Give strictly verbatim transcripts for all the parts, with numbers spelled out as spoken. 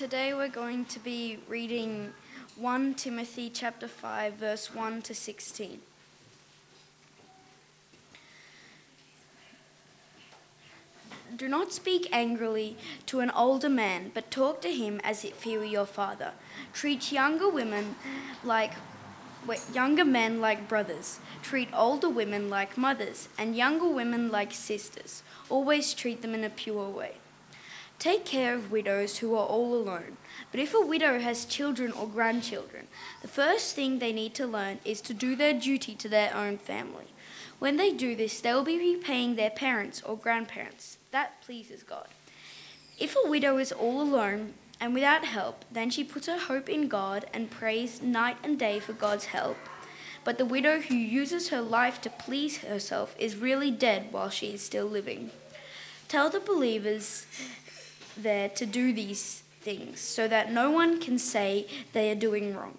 Today we're going to be reading First Timothy chapter five, verse one to sixteen. Do not speak angrily to an older man, but talk to him as if he were your father. Treat younger women like younger men like brothers. Treat older women like mothers, and younger women like sisters. Always treat them in a pure way. Take care of widows who are all alone. But if a widow has children or grandchildren, the first thing they need to learn is to do their duty to their own family. When they do this, they will be repaying their parents or grandparents. That pleases God. If a widow is all alone and without help, then she puts her hope in God and prays night and day for God's help. But the widow who uses her life to please herself is really dead while she is still living. Tell the believers there to do these things so that no one can say they are doing wrong.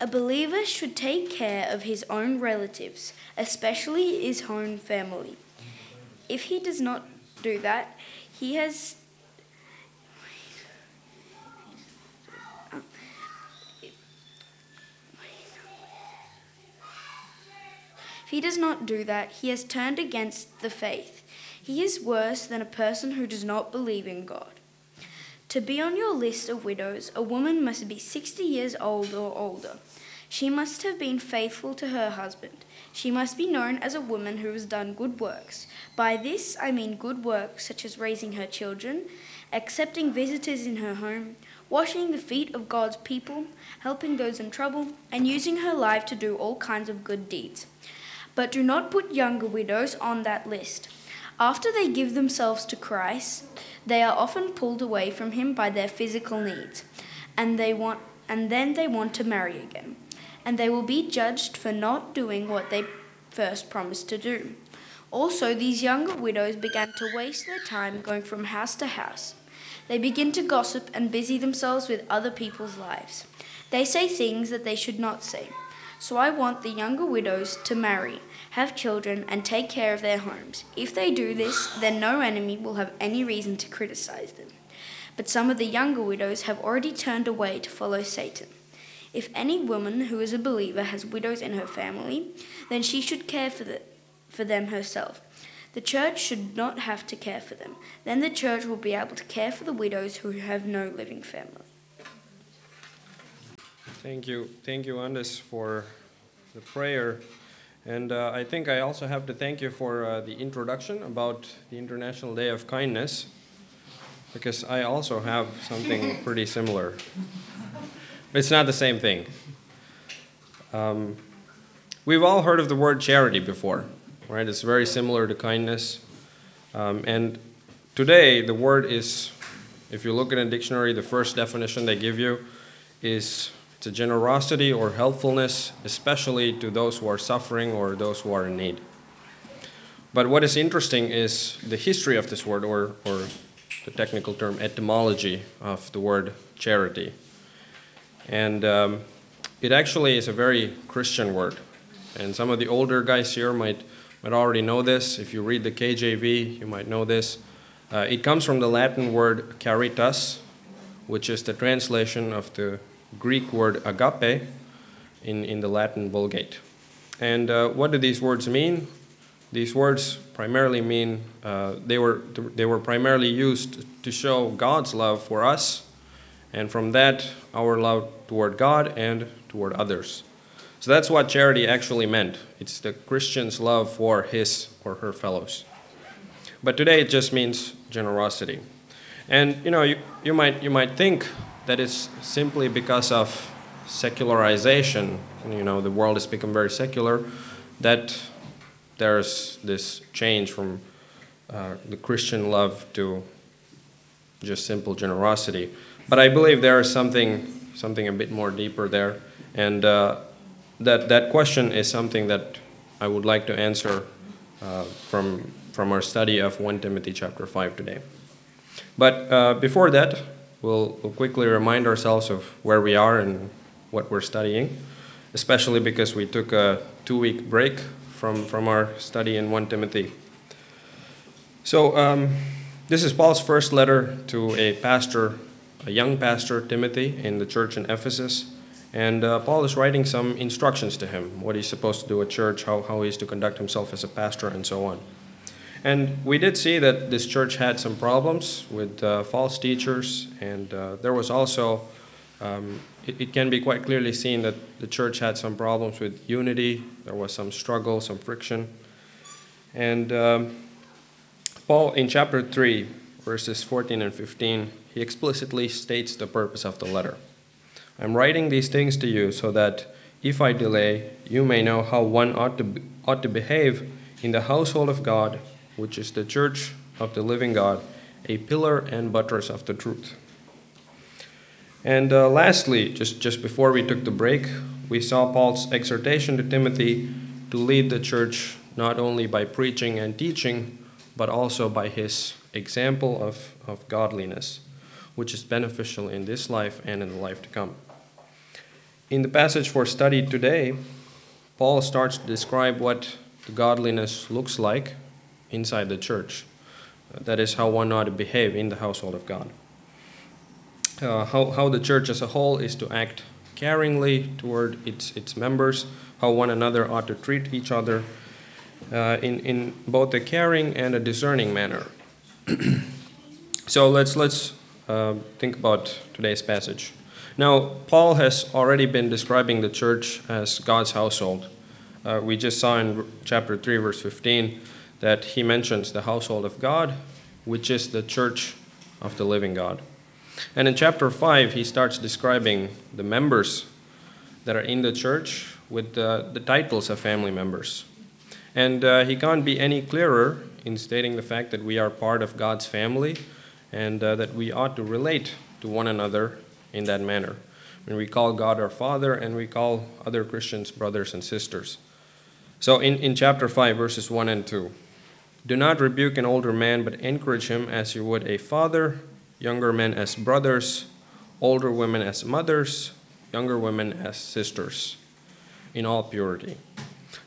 A believer should take care of his own relatives, especially his own family. If he does not do that, he has If he does not do that, he has turned against the faith. He is worse than a person who does not believe in God. To be on your list of widows, a woman must be sixty years old or older. She must have been faithful to her husband. She must be known as a woman who has done good works. By this, I mean good works such as raising her children, accepting visitors in her home, washing the feet of God's people, helping those in trouble, and using her life to do all kinds of good deeds. But do not put younger widows on that list. After they give themselves to Christ, they are often pulled away from him by their physical needs, and they want, and then they want to marry again, and they will be judged for not doing what they first promised to do. Also, these younger widows began to waste their time going from house to house. They begin to gossip and busy themselves with other people's lives. They say things that they should not say. So I want the younger widows to marry, have children, and take care of their homes. If they do this, then no enemy will have any reason to criticize them. But some of the younger widows have already turned away to follow Satan. If any woman who is a believer has widows in her family, then she should care for, the, for them herself. The church should not have to care for them. Then the church will be able to care for the widows who have no living family. Thank you. Thank you, Anders, for the prayer. And uh, I think I also have to thank you for uh, the introduction about the International Day of Kindness, because I also have something pretty similar. It's not the same thing. Um, we've all heard of the word charity before, right? It's very similar to kindness. Um, and today, the word is, if you look in a dictionary, the first definition they give you is to generosity or helpfulness, especially to those who are suffering or those who are in need. But what is interesting is the history of this word, or, or the technical term etymology of the word charity. And um, it actually is a very Christian word. And some of the older guys here might, might already know this. If you read the K J V, you might know this. Uh, it comes from the Latin word caritas, which is the translation of the Greek word agape in, in the Latin Vulgate. And uh, what do these words mean? These words primarily mean, uh, they were they were primarily used to show God's love for us, and from that, our love toward God and toward others. So that's what charity actually meant. It's the Christian's love for his or her fellows. But today it just means generosity. And you know, you, you might you might think that it's simply because of secularization, you know, the world has become very secular, that there's this change from uh, the Christian love to just simple generosity. But I believe there is something something a bit more deeper there, and uh, that that question is something that I would like to answer uh, from from our study of First Timothy chapter five today. But uh, before that, We'll, we'll quickly remind ourselves of where we are and what we're studying, especially because we took a two-week break from, from our study in First Timothy. So um, this is Paul's first letter to a pastor a young pastor, Timothy, in the church in Ephesus. And uh, Paul is writing some instructions to him, what he's supposed to do at church, how, how he's to conduct himself as a pastor, and so on. And we did see that this church had some problems with uh, false teachers, and uh, there was also, um, it, it can be quite clearly seen that the church had some problems with unity. There was some struggle, some friction. And um, Paul, in chapter three, verses fourteen and fifteen, he explicitly states the purpose of the letter. I'm writing these things to you so that if I delay, you may know how one ought to ought to behave in the household of God, which is the church of the living God, a pillar and buttress of the truth. And uh, lastly, just, just before we took the break, we saw Paul's exhortation to Timothy to lead the church not only by preaching and teaching, but also by his example of, of godliness, which is beneficial in this life and in the life to come. In the passage for study today, Paul starts to describe what the godliness looks like inside the church. That is how one ought to behave in the household of God. Uh, how, how the church as a whole is to act caringly toward its, its members, how one another ought to treat each other uh, in, in both a caring and a discerning manner. So let's, let's uh, think about today's passage. Now, Paul has already been describing the church as God's household. Uh, we just saw in chapter three, verse fifteen, that he mentions the household of God, which is the church of the living God. And in chapter five, he starts describing the members that are in the church with uh, the titles of family members. And uh, he can't be any clearer in stating the fact that we are part of God's family and uh, that we ought to relate to one another in that manner. When we call God our Father and we call other Christians brothers and sisters. So in, in chapter five, verses one and two, do not rebuke an older man, but encourage him as you would a father, younger men as brothers, older women as mothers, younger women as sisters, in all purity.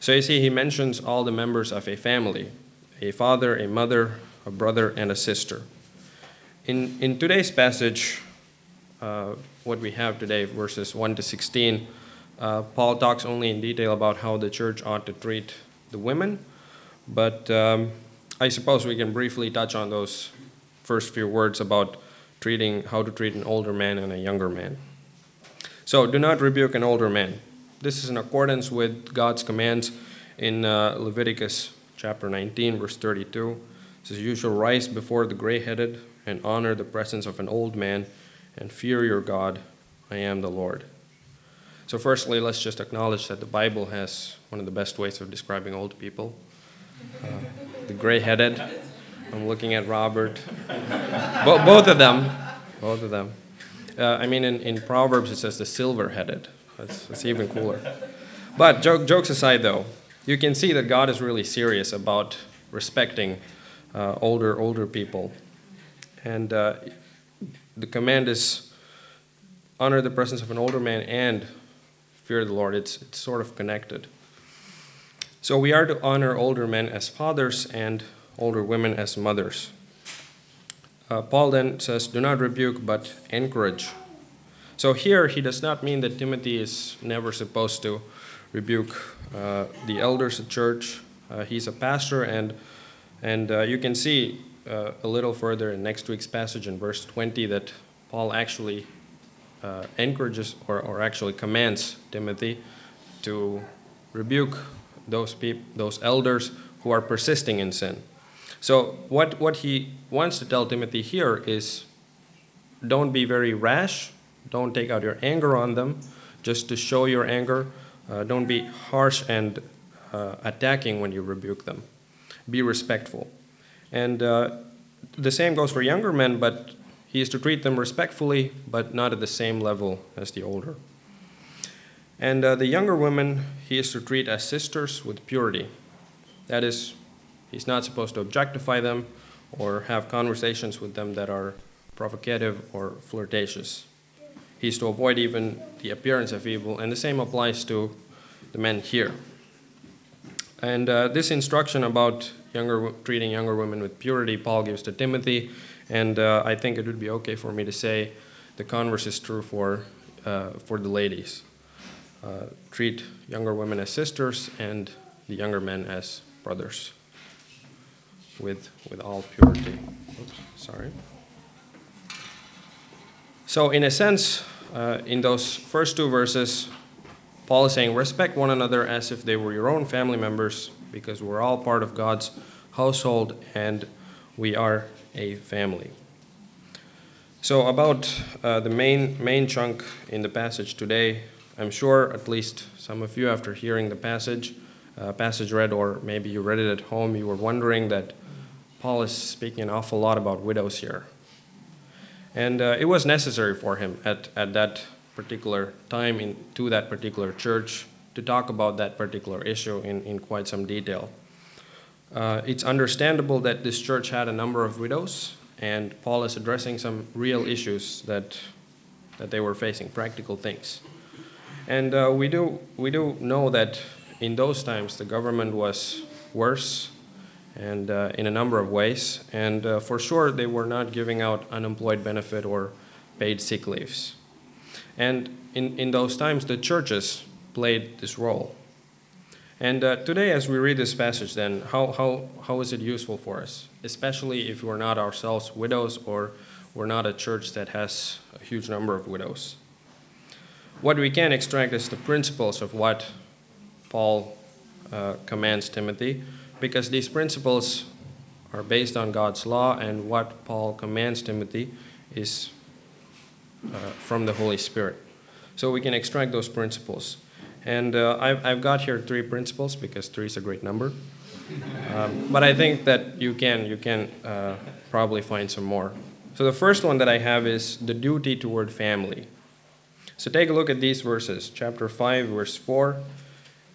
So you see, he mentions all the members of a family, a father, a mother, a brother, and a sister. In, in today's passage, uh, what we have today, verses one to sixteen, Uh, Paul talks only in detail about how the church ought to treat the women, but um, I suppose we can briefly touch on those first few words about treating how to treat an older man and a younger man. So, do not rebuke an older man. This is in accordance with God's commands in uh, Leviticus chapter nineteen, verse thirty-two. It says, you shall rise before the gray-headed and honor the presence of an old man and fear your God. I am the Lord. So firstly, let's just acknowledge that the Bible has one of the best ways of describing old people. Uh, the gray-headed. I'm looking at Robert. Bo- both of them. Both of them. Uh, I mean, in, in Proverbs, it says the silver-headed. That's, that's even cooler. But joke, jokes aside, though, you can see that God is really serious about respecting uh, older, older people. And uh, the command is honor the presence of an older man and fear the Lord. It's, it's sort of connected. So we are to honor older men as fathers and older women as mothers. Uh, Paul then says, do not rebuke, but encourage. So here he does not mean that Timothy is never supposed to rebuke uh, the elders at church. Uh, he's a pastor, and, and uh, you can see uh, a little further in next week's passage in verse twenty that Paul actually Uh, encourages or, or actually commands Timothy to rebuke those people, those elders who are persisting in sin. So what, what he wants to tell Timothy here is don't be very rash, don't take out your anger on them just to show your anger, uh, don't be harsh and uh, attacking when you rebuke them. Be respectful. And uh, the same goes for younger men, but he is to treat them respectfully, but not at the same level as the older. And uh, the younger women he is to treat as sisters with purity. That is, he's not supposed to objectify them or have conversations with them that are provocative or flirtatious. He's to avoid even the appearance of evil, and the same applies to the men here. And uh, this instruction about younger treating younger women with purity, Paul gives to Timothy. And uh, I think it would be okay for me to say The converse is true for uh, for the ladies. Uh, treat younger women as sisters and the younger men as brothers, with with all purity. Oops, sorry. So in a sense, uh, in those first two verses, Paul is saying, respect one another as if they were your own family members, because we're all part of God's household and we are a family. So about uh, the main main chunk in the passage today, I'm sure at least some of you, after hearing the passage, uh, passage read, or maybe you read it at home, you were wondering that Paul is speaking an awful lot about widows here. And uh, it was necessary for him at, at that particular time in to that particular church to talk about that particular issue in, in quite some detail. Uh, it's understandable that this church had a number of widows, and Paul is addressing some real issues that that they were facing, practical things. And uh, we do we do know that in those times the government was worse, and uh, in a number of ways, and uh, for sure they were not giving out unemployed benefit or paid sick leaves. And in, in those times the churches played this role. And uh, today, as we read this passage, then, how, how, how is it useful for us? Especially if we're not ourselves widows, or we're not a church that has a huge number of widows. What we can extract is the principles of what Paul uh, commands Timothy, because these principles are based on God's law, and what Paul commands Timothy is uh, from the Holy Spirit. So we can extract those principles. And uh, I've, I've got here three principles, because three is a great number. Um, but I think that you can, you can uh, probably find some more. So the first one that I have is the duty toward family. So take a look at these verses. Chapter five, verse four.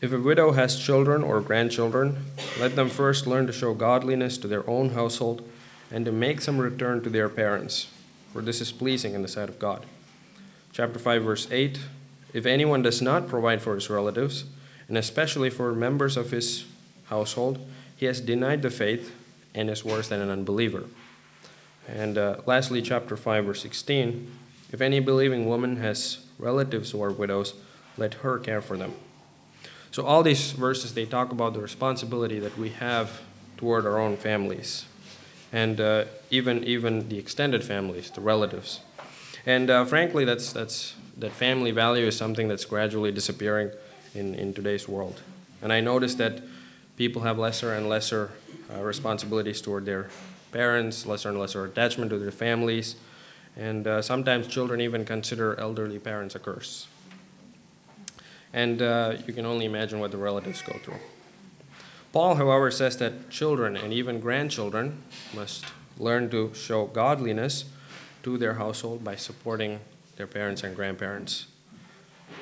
If a widow has children or grandchildren, let them first learn to show godliness to their own household and to make some return to their parents, for this is pleasing in the sight of God. Chapter five, verse eight. If anyone does not provide for his relatives, and especially for members of his household, he has denied the faith and is worse than an unbeliever. And uh, lastly, chapter five, verse sixteen, if any believing woman has relatives who are widows, let her care for them. So all these verses, they talk about the responsibility that we have toward our own families, and uh, even even the extended families, the relatives. And uh, frankly, that's that's... that family value is something that's gradually disappearing in, in today's world. And I noticed that people have lesser and lesser uh, responsibilities toward their parents, lesser and lesser attachment to their families, and uh, sometimes children even consider elderly parents a curse. And uh, you can only imagine what the relatives go through. Paul, however, says that children and even grandchildren must learn to show godliness to their household by supporting their parents and grandparents.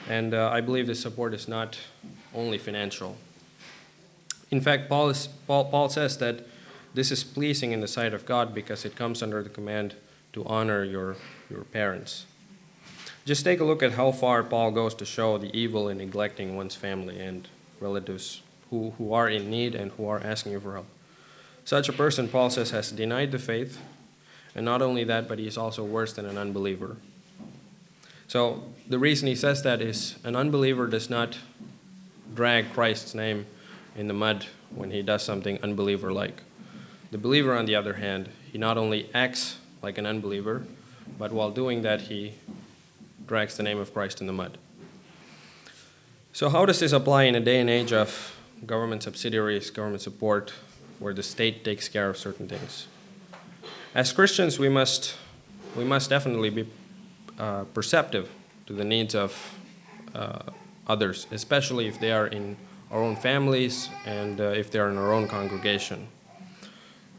And uh, I believe this support is not only financial. In fact, Paul, is, Paul, Paul says that this is pleasing in the sight of God because it comes under the command to honor your, your parents. Just take a look at how far Paul goes to show the evil in neglecting one's family and relatives who, who are in need and who are asking you for help. Such a person, Paul says, has denied the faith, and not only that, but he is also worse than an unbeliever. So the reason he says that is an unbeliever does not drag Christ's name in the mud when he does something unbeliever-like. The believer, on the other hand, he not only acts like an unbeliever, but while doing that, he drags the name of Christ in the mud. So how does this apply in a day and age of government subsidiaries, government support, where the state takes care of certain things? As Christians, we must, we must definitely be Uh, perceptive to the needs of uh, others, especially if they are in our own families and uh, if they are in our own congregation.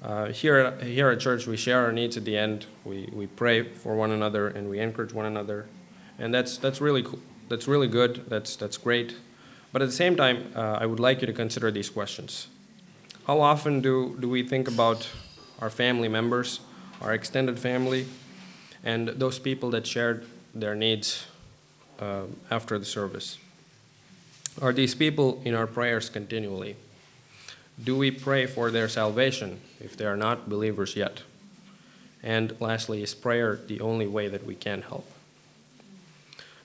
Uh, here, here at church, we share our needs at the end. We we pray for one another and we encourage one another, and that's that's really cool. That's really good. That's that's great. But at the same time, uh, I would like you to consider these questions. How often do do we think about our family members, our extended family, and those people that shared their needs uh, after the service? Are these people in our prayers continually? Do we pray for their salvation if they are not believers yet? And lastly, is prayer the only way that we can help?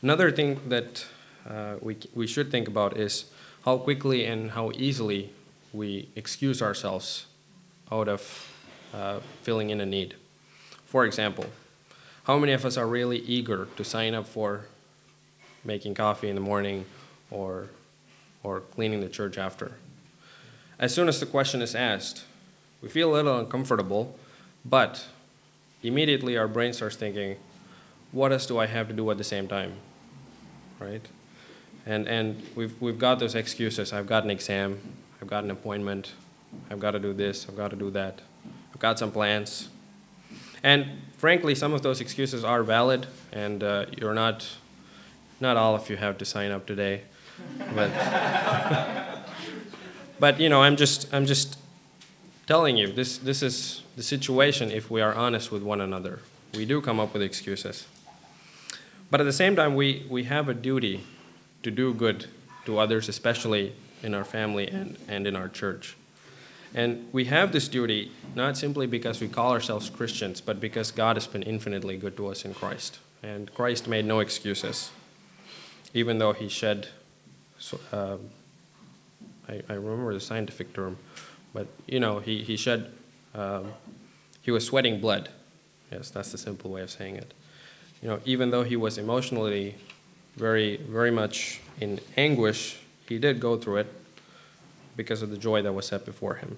Another thing that uh, we we should think about is how quickly and how easily we excuse ourselves out of uh, filling in a need. For example, how many of us are really eager to sign up for making coffee in the morning or or cleaning the church after? As soon as the question is asked, we feel a little uncomfortable, but immediately our brain starts thinking, what else do I have to do at the same time, right? And and we've we've got those excuses. I've got an exam, I've got an appointment, I've got to do this, I've got to do that, I've got some plans. And frankly, some of those excuses are valid, and uh, you're not, not all of you have to sign up today, but but you know, I'm just I'm just telling you this this is the situation if we are honest with one another. We do come up with excuses. But at the same time, we, we have a duty to do good to others, especially in our family and, and in our church. And we have this duty not simply because we call ourselves Christians, but because God has been infinitely good to us in Christ. And Christ made no excuses, even though he shed, uh, I, I remember the scientific term, but, you know, he, he shed, um, he was sweating blood. Yes, that's the simple way of saying it. You know, even though he was emotionally very, very much in anguish, he did go through it because of the joy that was set before him.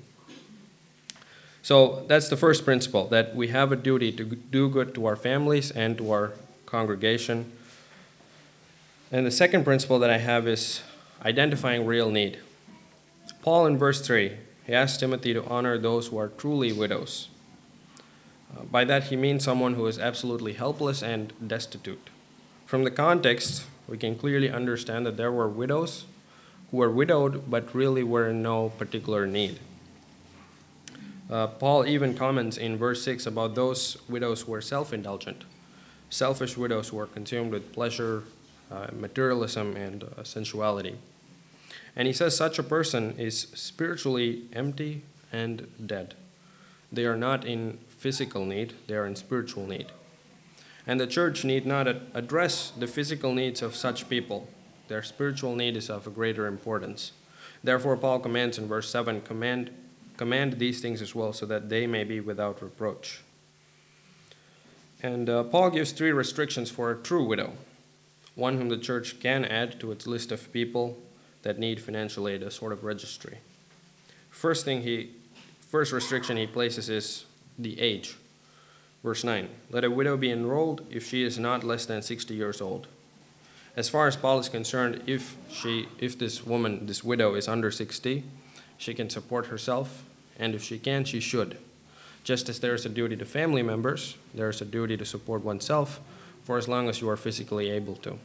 So that's the first principle, that we have a duty to do good to our families and to our congregation. And the second principle that I have is identifying real need. Paul in verse three, he asked Timothy to honor those who are truly widows. By that, he means someone who is absolutely helpless and destitute. From the context, we can clearly understand that there were widows who were widowed but really were in no particular need. Uh, Paul even comments in verse six about those widows who were self-indulgent, selfish widows who were consumed with pleasure, uh, materialism, and uh, sensuality. And he says such a person is spiritually empty and dead. They are not in physical need, they are in spiritual need. And the church need not address the physical needs of such people. Their spiritual need is of a greater importance. Therefore, Paul commands in verse seven, command, command these things as well so that they may be without reproach. And uh, Paul gives three restrictions for a true widow, one whom the church can add to its list of people that need financial aid, a sort of registry. First thing he, first restriction he places is the age. Verse nine, let a widow be enrolled if she is not less than sixty years old. As far as Paul is concerned, if she, if this woman, this widow is under sixty, she can support herself, and if she can, she should. Just as there is a duty to family members, there is a duty to support oneself for as long as you are physically able to.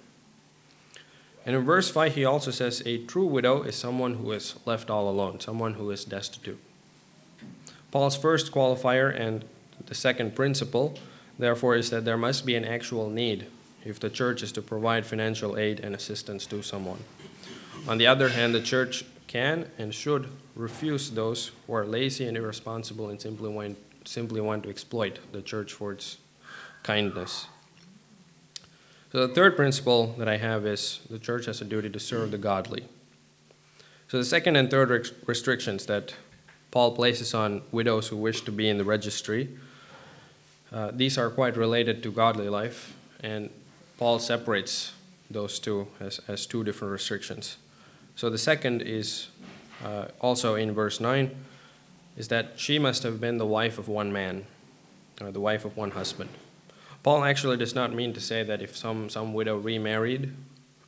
And in verse five, he also says a true widow is someone who is left all alone, someone who is destitute. Paul's first qualifier and the second principle, therefore, is that there must be an actual need if the church is to provide financial aid and assistance to someone. On the other hand, the church can and should refuse those who are lazy and irresponsible and simply want, simply want to exploit the church for its kindness. So the third principle that I have is the church has a duty to serve the godly. So the second and third rest- restrictions that Paul places on widows who wish to be in the registry, Uh, these are quite related to godly life, and Paul separates those two as, as two different restrictions. So the second is uh, also in verse nine, is that she must have been the wife of one man, or the wife of one husband. Paul actually does not mean to say that if some, some widow remarried,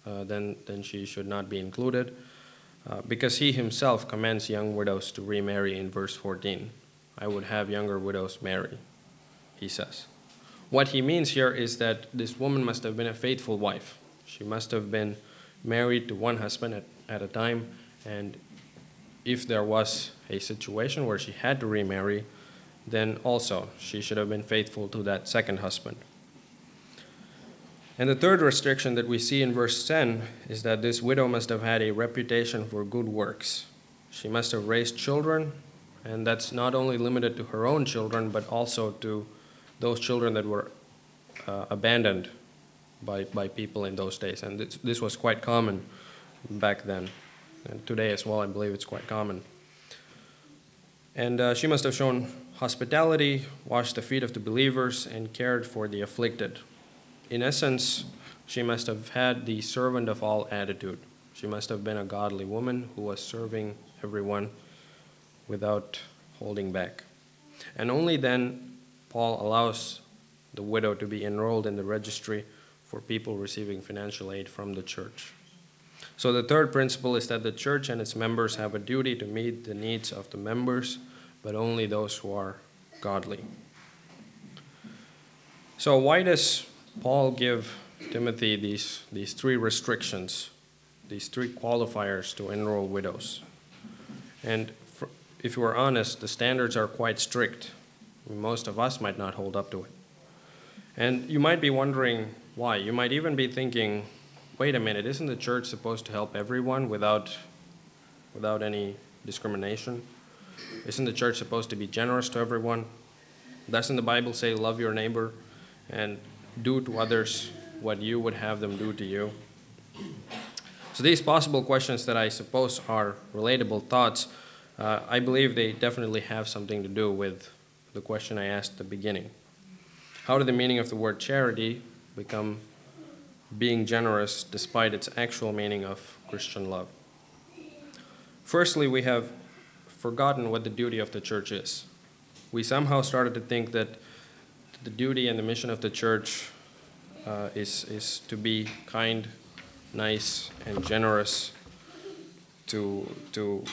uh, then, then she should not be included. Uh, because he himself commands young widows to remarry in verse fourteen. I would have younger widows marry, he says. What he means here is that this woman must have been a faithful wife. She must have been married to one husband at, at a time, and if there was a situation where she had to remarry, then also she should have been faithful to that second husband. And the third restriction that we see in verse ten is that this widow must have had a reputation for good works. She must have raised children, and that's not only limited to her own children, but also to those children that were uh, abandoned by by people in those days. And this, this was quite common back then. And today as well, I believe it's quite common. And uh, she must have shown hospitality, washed the feet of the believers, and cared for the afflicted. In essence, she must have had the servant of all attitude. She must have been a godly woman who was serving everyone without holding back. And only then Paul allows the widow to be enrolled in the registry for people receiving financial aid from the church. So the third principle is that the church and its members have a duty to meet the needs of the members, but only those who are godly. So why does Paul give Timothy these, these three restrictions, these three qualifiers to enroll widows? And for, if we're honest, the standards are quite strict. Most of us might not hold up to it. And you might be wondering why. You might even be thinking, wait a minute, isn't the church supposed to help everyone without, without any discrimination? Isn't the church supposed to be generous to everyone? Doesn't the Bible say, love your neighbor and do to others what you would have them do to you? So these possible questions that I suppose are relatable thoughts, uh, I believe they definitely have something to do with the question I asked at the beginning. How did the meaning of the word charity become being generous despite its actual meaning of Christian love? Firstly, we have forgotten what the duty of the church is. We somehow started to think that the duty and the mission of the church uh, is, is to be kind, nice, and generous to, to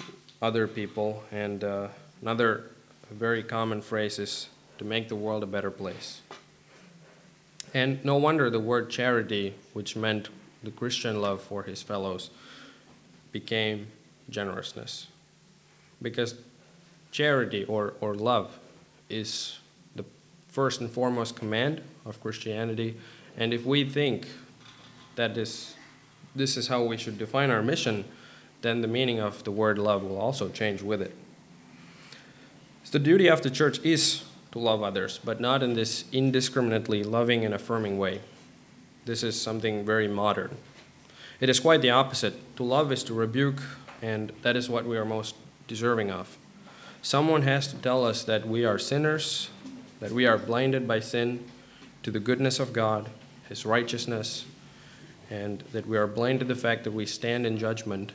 other people. And uh, another very common phrase is to make the world a better place. And no wonder the word charity, which meant the Christian love for his fellows, became generousness. Because charity or, or love is the first and foremost command of Christianity. And if we think that this, this is how we should define our mission, then the meaning of the word love will also change with it. So the duty of the church is to love others, but not in this indiscriminately loving and affirming way. This is something very modern. It is quite the opposite. To love is to rebuke, and that is what we are most deserving of. Someone has to tell us that we are sinners, that we are blinded by sin to the goodness of God, His righteousness, and that we are blind to the fact that we stand in judgment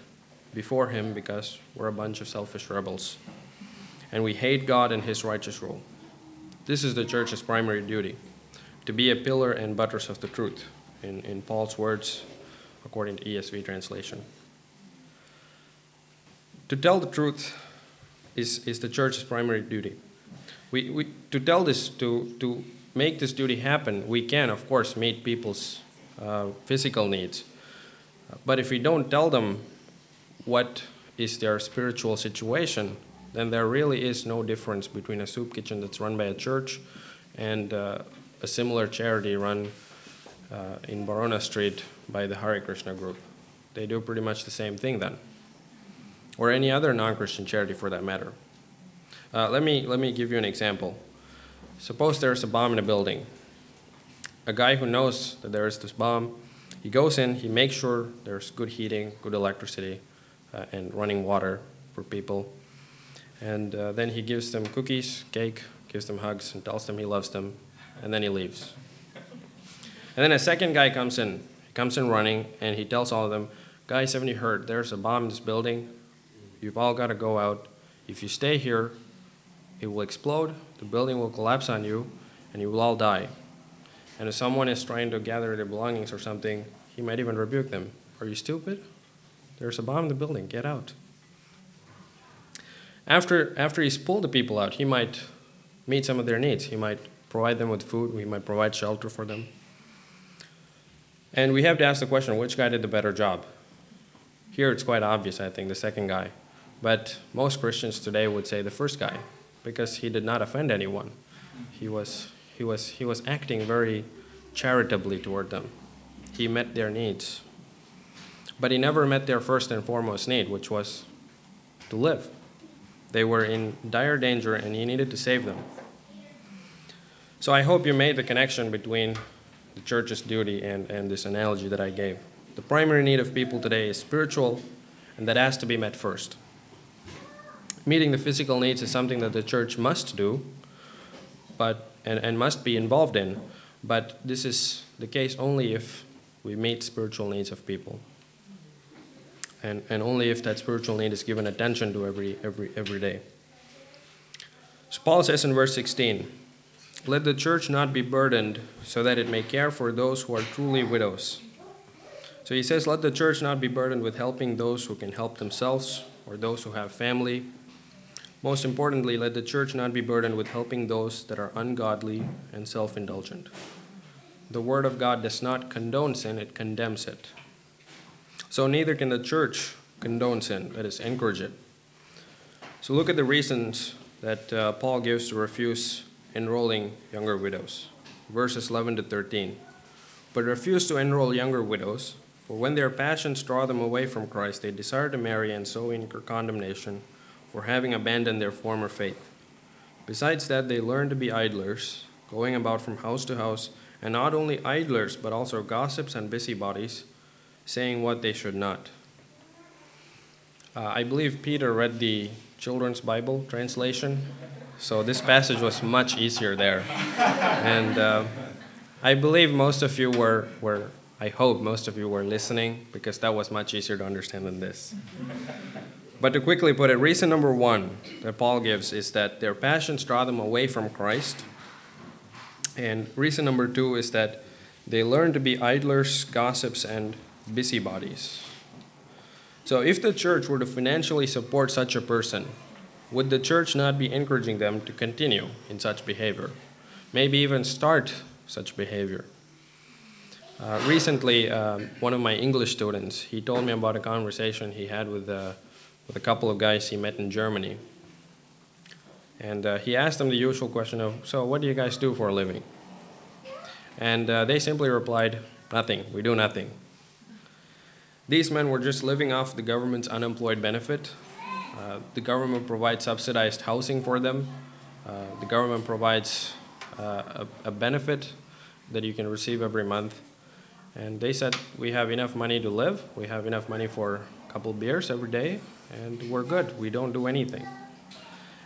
before Him because we're a bunch of selfish rebels, and we hate God and His righteous rule. This is the church's primary duty, to be a pillar and buttress of the truth, in, in Paul's words, according to E S V translation. To tell the truth is, is the church's primary duty. We, we to tell this, to, to make this duty happen, we can, of course, meet people's uh, physical needs. But if we don't tell them what is their spiritual situation, then there really is no difference between a soup kitchen that's run by a church and uh, a similar charity run uh, in Barona Street by the Hare Krishna group. They do pretty much the same thing then, or any other non-Christian charity for that matter. Uh, let me let me give you an example. Suppose there's a bomb in a building. A guy who knows that there is this bomb, he goes in, he makes sure there's good heating, good electricity, uh, and running water for people. And uh, then he gives them cookies, cake, gives them hugs, and tells them he loves them, and then he leaves. And then a second guy comes in. He comes in running, and he tells all of them, guys, haven't you heard? There's a bomb in this building. You've all got to go out. If you stay here, it will explode, the building will collapse on you, and you will all die. And if someone is trying to gather their belongings or something, he might even rebuke them. Are you stupid? There's a bomb in the building. Get out. After after he's pulled the people out, he might meet some of their needs. He might provide them with food. He might provide shelter for them. And we have to ask the question, which guy did the better job? Here it's quite obvious, I think, the second guy. But most Christians today would say the first guy, because he did not offend anyone. He was he was he was acting very charitably toward them. He met their needs. But he never met their first and foremost need, which was to live. They were in dire danger, and he needed to save them. So I hope you made the connection between the church's duty and, and this analogy that I gave. The primary need of people today is spiritual, and that has to be met first. Meeting the physical needs is something that the church must do, but and, and must be involved in, but this is the case only if we meet spiritual needs of people. And, and only if that spiritual need is given attention to every, every, every day. So Paul says in verse sixteen, "Let the church not be burdened so that it may care for those who are truly widows." So he says, let the church not be burdened with helping those who can help themselves or those who have family. Most importantly, let the church not be burdened with helping those that are ungodly and self-indulgent. The Word of God does not condone sin, it condemns it. So neither can the church condone sin, that is, encourage it. So look at the reasons that uh, Paul gives to refuse enrolling younger widows. Verses eleven to thirteen. "But refuse to enroll younger widows, for when their passions draw them away from Christ, they desire to marry and so incur condemnation for having abandoned their former faith. Besides that, they learn to be idlers, going about from house to house, and not only idlers, but also gossips and busybodies, saying what they should not." Uh, I believe Peter read the Children's Bible translation, so this passage was much easier there. And uh, I believe most of you were, were, I hope most of you were listening, because that was much easier to understand than this. But to quickly put it, reason number one that Paul gives is that their passions draw them away from Christ. And reason number two is that they learn to be idlers, gossips, and busybodies. So if the church were to financially support such a person, would the church not be encouraging them to continue in such behavior? Maybe even start such behavior. Uh, recently, uh, one of my English students, he told me about a conversation he had with, uh, with a couple of guys he met in Germany. And uh, he asked them the usual question of, "So what do you guys do for a living?" And uh, they simply replied, "Nothing, we do nothing." These men were just living off the government's unemployed benefit. Uh, the government provides subsidized housing for them. Uh, the government provides uh, a, a benefit that you can receive every month. And they said, "We have enough money to live. We have enough money for a couple beers every day, and we're good. We don't do anything."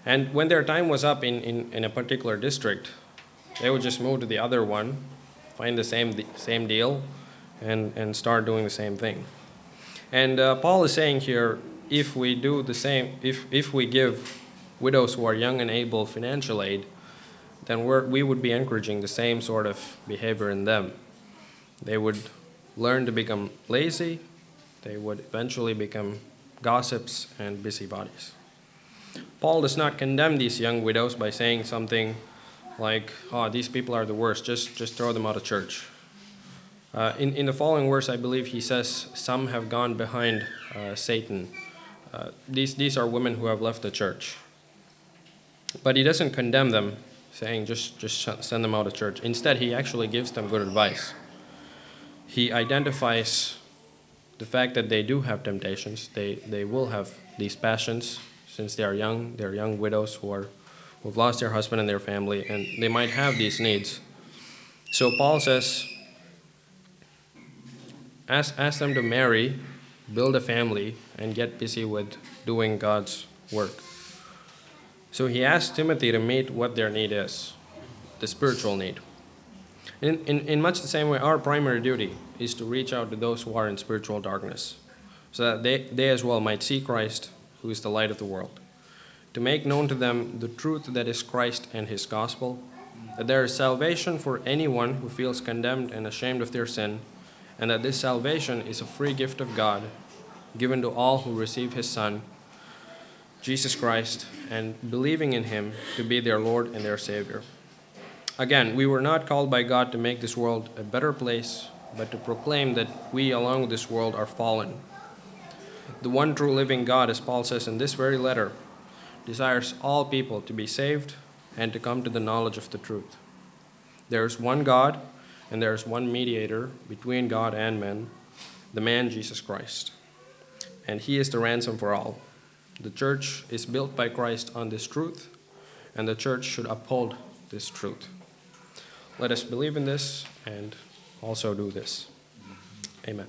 And when their time was up in, in, in a particular district, they would just move to the other one, find the same, the same deal, and, and start doing the same thing. And uh, Paul is saying here, if we do the same, if, if we give widows who are young and able financial aid, then we're, we would be encouraging the same sort of behavior in them. They would learn to become lazy, they would eventually become gossips and busybodies. Paul does not condemn these young widows by saying something like, "Oh, these people are the worst, just, just throw them out of church." Uh, in, in the following verse, I believe he says, "Some have gone behind uh, Satan." Uh, these, these are women who have left the church. But he doesn't condemn them, saying, just, just send them out of church. Instead, he actually gives them good advice. He identifies the fact that they do have temptations. They, they will have these passions since they are young. They're young widows who, are, who have lost their husband and their family, and they might have these needs. So Paul says, Ask, ask them to marry, build a family, and get busy with doing God's work. So he asked Timothy to meet what their need is, the spiritual need. In, in, in much the same way, our primary duty is to reach out to those who are in spiritual darkness, so that they, they as well might see Christ, who is the light of the world, to make known to them the truth that is Christ and his gospel, that there is salvation for anyone who feels condemned and ashamed of their sin, and that this salvation is a free gift of God, given to all who receive his Son, Jesus Christ, and believing in him to be their Lord and their Savior. Again, we were not called by God to make this world a better place, but to proclaim that we, along with this world, are fallen. The one true living God, as Paul says in this very letter, desires all people to be saved and to come to the knowledge of the truth. There is one God, and there is one mediator between God and men, the man Jesus Christ. And he is the ransom for all. The church is built by Christ on this truth, and the church should uphold this truth. Let us believe in this and also do this. Amen.